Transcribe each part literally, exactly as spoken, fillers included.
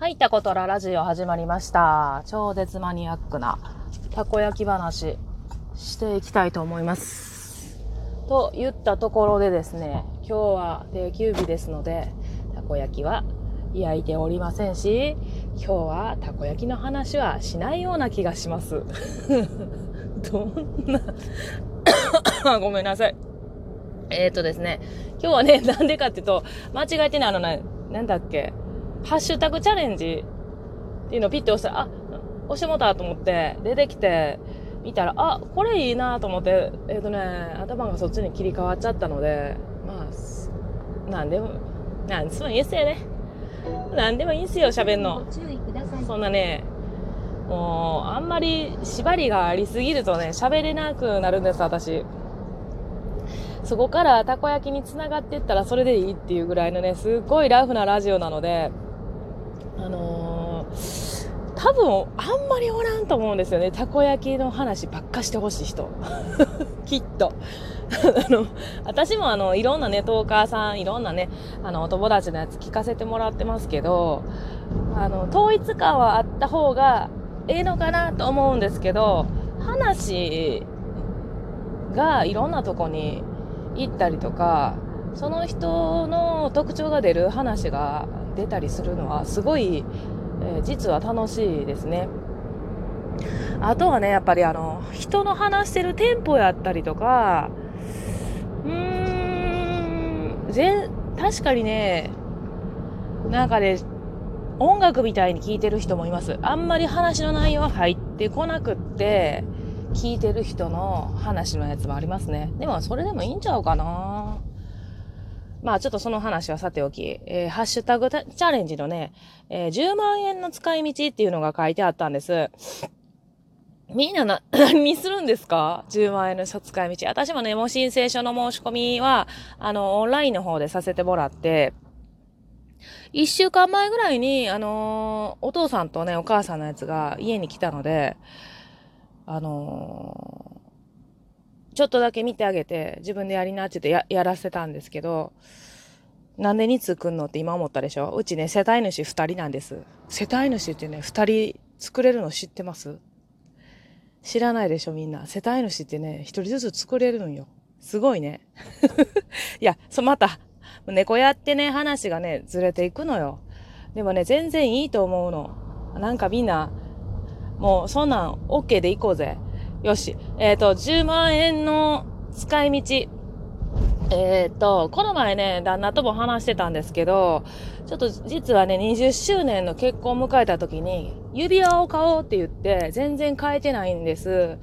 はい、タコトララジオ始まりました。超絶マニアックなたこ焼き話していきたいと思います。と言ったところでですね、今日は定休日ですので、たこ焼きは焼いておりませんし、今日はたこ焼きの話はしないような気がします。どんな、ごめんなさい。えーとですね、今日はね、なんでかっていうと、間違えてね、あのね、なんだっけ、ハッシュタグチャレンジっていうのをピッて押したら、あ、押してもうたと思って出てきて見たら、あ、これいいなと思って、えっとね、頭がそっちに切り替わっちゃったので、まあ、なんでも、なんでもいいっすよね。なんでもいいっすよ、喋んの。そんなね、もう、あんまり縛りがありすぎるとね、喋れなくなるんです、私。そこからたこ焼きに繋がっていったらそれでいいっていうぐらいのね、すごいラフなラジオなので、あのー、多分あんまりおらんと思うんですよね。たこ焼きの話ばっかしてほしい人きっとあの私もあのいろんなねトーカーさん、いろんなねあのお友達のやつ聞かせてもらってますけど、あの統一感はあった方がええのかなと思うんですけど、話がいろんなとこに行ったりとか、その人の特徴が出る話が出たりするのはすごい、えー、実は楽しいですね。あとはね、やっぱりあの人の話してるテンポやったりとか、うーん、全確かにね、なんかね、音楽みたいに聴いてる人もいます。あんまり話の内容は入ってこなくって聞いてる人の話のやつもありますね。でもそれでもいいんちゃうかな。まあちょっとその話はさておき、えー、ハッシュタグチャレンジのね、えー、じゅうまんえんの使い道っていうのが書いてあったんです。みんなな何するんですか？じゅうまんえんの使い道。私もね、もう申請書の申し込みはあのオンラインの方でさせてもらって、いっしゅうかんまえぐらいにあのー、お父さんとねお母さんのやつが家に来たので。あのー、ちょっとだけ見てあげて、自分でやりなって言って や, やらせたんですけど、なんでに通来んのって今思ったでしょ。うちね、世帯主ふたりなんです。世帯主ってね、ふたり作れるの知ってます？知らないでしょみんな。世帯主ってね、ひとりずつ作れるんよ。すごいねいや、そまた猫やってね、話がねずれていくのよ。でもね、全然いいと思うの。なんかみんなもうそんなん OK でいこうぜ。よし。えっと、じゅうまんえんの使い道。えっと、この前ね、旦那とも話してたんですけど、ちょっと実はね、にじゅっしゅうねんの結婚を迎えた時に、指輪を買おうって言って、全然買えてないんです。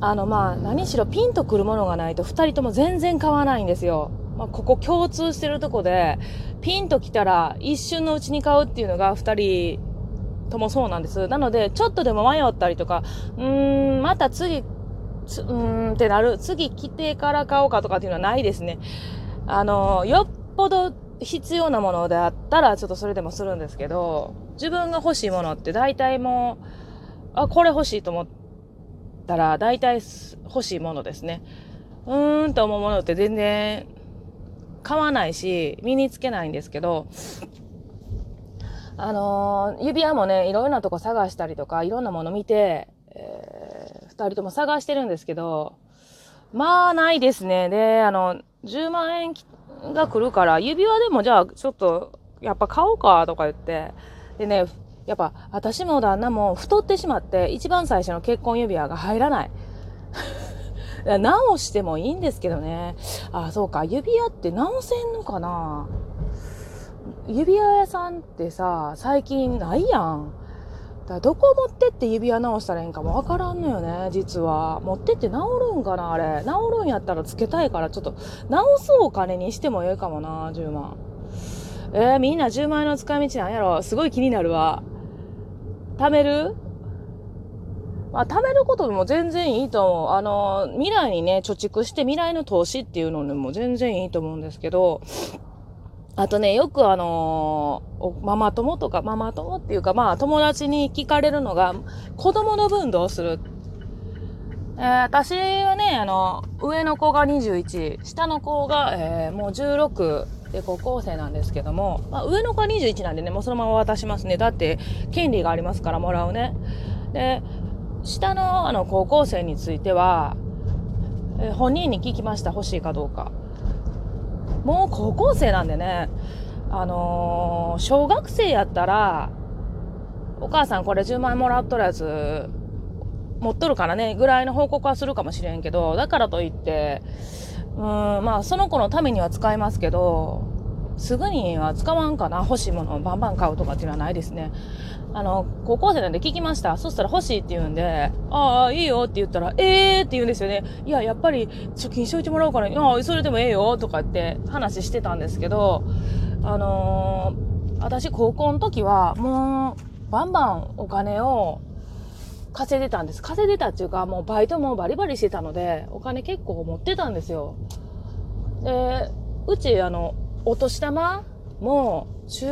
あの、まあ、何しろピンとくるものがないと、二人とも全然買わないんですよ。まあ、ここ共通してるとこで、ピンときたら一瞬のうちに買うっていうのが二人、ともそうなんです。なので、ちょっとでも迷ったりとか、うーん、また次、つうーんってなる、次来てから買おうかとかっていうのはないですね。あの、よっぽど必要なものであったら、ちょっとそれでもするんですけど、自分が欲しいものって大体もう、あ、これ欲しいと思ったら、大体欲しいものですね。うーんと思うものって全然買わないし、身につけないんですけど、あのー、指輪もね、いろんなとこ探したりとか、いろんなもの見て、えー、二人とも探してるんですけど、まあ、ないですね。で、あの、じゅうまんえんが来るから、指輪でもじゃあ、ちょっと、やっぱ買おうか、とか言って。でね、やっぱ、私も旦那も太ってしまって、一番最初の結婚指輪が入らない。直してもいいんですけどね。あ、そうか、指輪って直せんのかな？指輪屋さんってさ、最近ないやん。だからどこ持ってって指輪直したらいいんかもわからんのよね、実は。持ってって直るんかな、あれ。直るんやったらつけたいから、ちょっと直すお金にしてもええかもな、じゅうまん。えー、みんなじゅうまん円の使い道なんやろ。すごい気になるわ。貯める？まあ、貯めることも全然いいと思う。あの、未来にね、貯蓄して未来の投資っていうのにも全然いいと思うんですけど、あとね、よくあのー、ママ友とか、ママ友っていうか、まあ友達に聞かれるのが、子供の分どうする？えー、私はね、あの、上の子がにじゅういち、下の子が、えー、もうじゅうろくで高校生なんですけども、まあ、上の子はにじゅういちなんでね、もうそのまま渡しますね。だって権利がありますからもらうね。で下のあの高校生についてはえ本人に聞きました。欲しいかどうか。もう高校生なんでね、あのー、小学生やったらお母さんこれじゅうまんもらっとるやつ持っとるからねぐらいの報告はするかもしれんけど、だからといってうーん、まあその子のためには使いますけど、すぐには使わんかな。欲しいものをバンバン買うとかっていうのはないですね。あの高校生なんで聞きました。そしたら欲しいって言うんで、ああいいよって言ったら、えーって言うんですよね。いややっぱり貯金しといてもらうから、ああそれでもええよとかって話してたんですけど、あのー、私高校の時はもうバンバンお金を稼いでたんです。稼いでたっていうか、もうバイトもバリバリしてたのでお金結構持ってたんですよ。でうちあのお年玉も中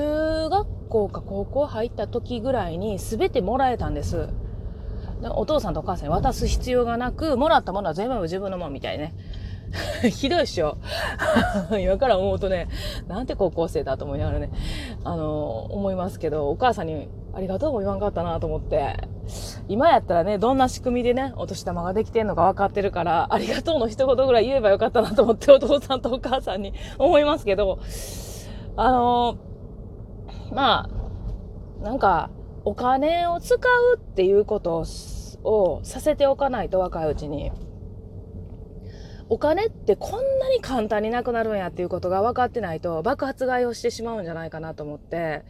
学校か高校入った時ぐらいに全てもらえたんです。でお父さんとお母さんに渡す必要がなく、もらったものは全部自分のもんみたいねひどいっしょ今から思うとね、なんて高校生だと思いながらね、あの思いますけど、お母さんにありがとうも言わんかったなと思って。今やったらね、どんな仕組みでねお年玉ができてんのか分かってるから、ありがとうの一言ぐらい言えばよかったなと思ってお父さんとお母さんに思いますけど、あのまあなんかお金を使うっていうことをさせておかないと、若いうちにお金ってこんなに簡単になくなるんやっていうことが分かってないと爆発買いをしてしまうんじゃないかなと思って。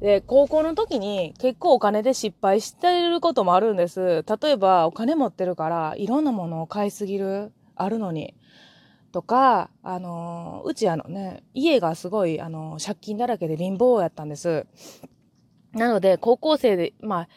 で高校の時に結構お金で失敗してることもあるんです。例えばお金持ってるからいろんなものを買いすぎる、あるのにとか、あのうちあのね家がすごいあの借金だらけで貧乏やったんです。なので高校生でまあ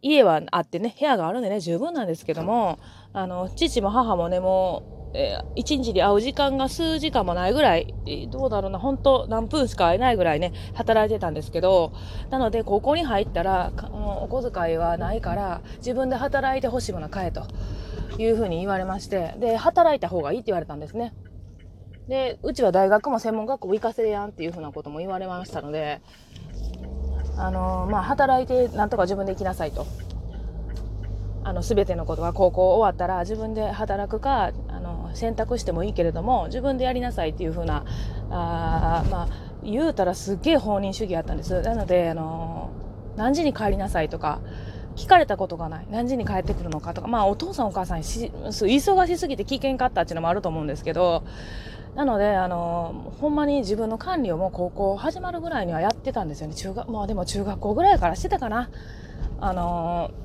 家はあってね、部屋があるんでね十分なんですけども、あの父も母もねもうえー、一日で会う時間が数時間もないぐらい、どうだろうな、本当何分しか会えないぐらいね働いてたんですけど、なので高校に入ったらお小遣いはないから自分で働いてほしいものは買えというふうに言われまして、で働いた方がいいって言われたんですね。でうちは大学も専門学校行かせるやんっていうふうなことも言われましたので、あのー、まあ働いてなんとか自分で行きなさいと。あの全てのことは高校終わったら自分で働くか、あの選択してもいいけれども自分でやりなさいっていう風な、あまあ言うたらすっげえ放任主義やったんです。なので、あのー、何時に帰りなさいとか聞かれたことがない。何時に帰ってくるのかとか、まあお父さんお母さんし忙しすぎて聞けんかったっていうのもあると思うんですけど、なのであのー、ほんまに自分の管理をもう高校始まるぐらいにはやってたんですよね。中学まあでも中学校ぐらいからしてたかな。あのー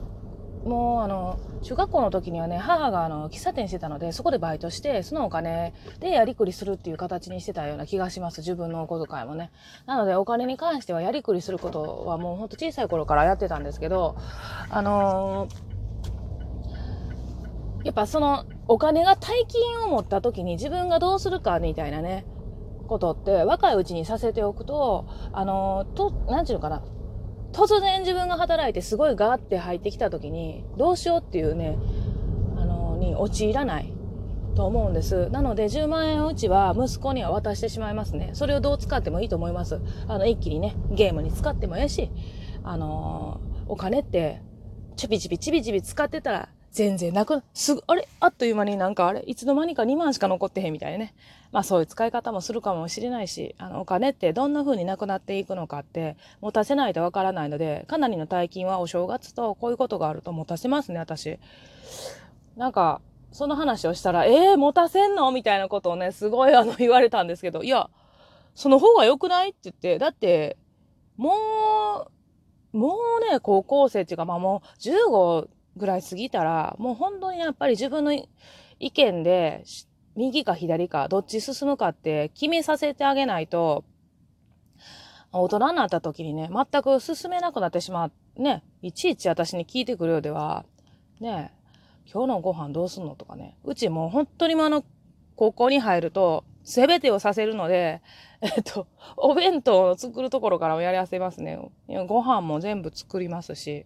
もうあの中学校の時にはね、母があの喫茶店してたのでそこでバイトしてそのお金でやりくりするっていう形にしてたような気がします。自分のお小遣いもね。なのでお金に関してはやりくりすることはもうほんと小さい頃からやってたんですけど、あのー、やっぱそのお金が大金を持った時に自分がどうするかみたいなねことって若いうちにさせておくと、あのー、となんていうのかな、突然自分が働いてすごいガーって入ってきた時にどうしようっていうね、あのに陥らないと思うんです。なのでじゅうまん円をうちは息子には渡してしまいますね。それをどう使ってもいいと思います。あの一気にねゲームに使ってもええし、あのお金ってチビチビチビチビ使ってたら全然なく、すぐあれあっという間になんかあれいつの間にかにまんしか残ってへんみたいなね、まあそういう使い方もするかもしれないし、あのお金ってどんな風になくなっていくのかって持たせないとわからないので、かなりの大金はお正月とこういうことがあると持たせますね。私なんかその話をしたらえー持たせんのみたいなことをねすごいあの言われたんですけど、いやその方が良くないって言って、だってもうもうね高校生っていうか、まあもうじゅうごぐらい過ぎたらもう本当にやっぱり自分の意見で右か左かどっち進むかって決めさせてあげないと、大人になった時にね全く進めなくなってしまうね。いちいち私に聞いてくるようではね、今日のご飯どうすんのとかね、うちもう本当にあの高校に入ると全てをさせるので、えっとお弁当を作るところからもやりあせますね。ご飯も全部作りますし、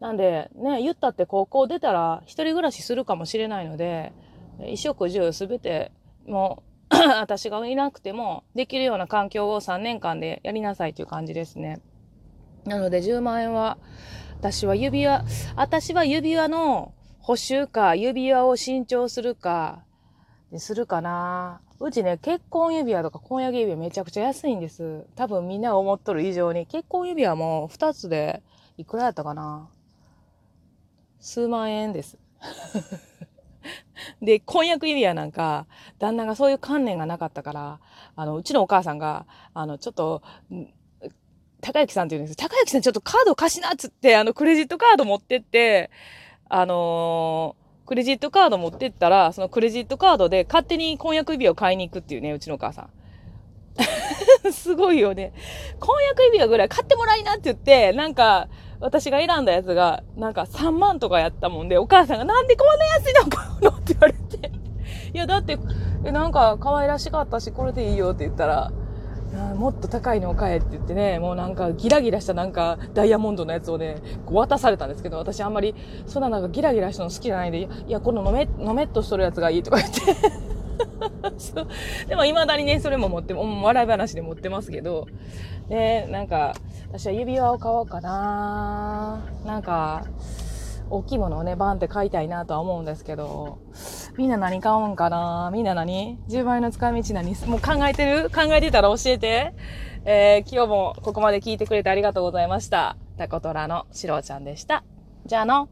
なんでね、言ったって高校出たら一人暮らしするかもしれないので、衣食住すべても私がいなくてもできるような環境をさんねんかんでやりなさいという感じですね。なのでじゅうまんえんは、私は指輪、私は指輪の補修か、指輪を新調するか、するかな。うちね、結婚指輪とか婚約指輪めちゃくちゃ安いんです。多分みんなが思っとる以上に、結婚指輪もふたつでいくらやったかな。数万円です。で、婚約指輪なんか、旦那がそういう観念がなかったから、あの、うちのお母さんが、あの、ちょっと、高之さんって言うんです。高之さんちょっとカード貸しなっつって、あの、クレジットカード持ってって、あのー、クレジットカード持ってったら、そのクレジットカードで勝手に婚約指輪を買いに行くっていうね、うちのお母さん。すごいよね。婚約指輪ぐらい買ってもらいなって言って、なんか、私が選んだやつが、なんかさんまんとかやったもんで、お母さんがなんでこんな安いの買うのって言われて。いや、だって、え、なんか可愛らしかったし、これでいいよって言ったら、もっと高いのを買えって言ってね、もうなんかギラギラしたなんかダイヤモンドのやつをね、渡されたんですけど、私あんまり、そんななんかギラギラしたの好きじゃないんで、いや、こののめ、のめっとしとるやつがいいとか言って。そうでも未だにね、それも持って、もう笑い話で持ってますけど、ね、なんか、私は指輪を買おうかな。なんか、大きいものをね、バンって買いたいなとは思うんですけど、みんな何買うんかな？みんな何？ じゅう 倍の使い道何？もう考えてる？考えてたら教えて。えー、今日もここまで聞いてくれてありがとうございました。タコトラのシロちゃんでした。じゃあの。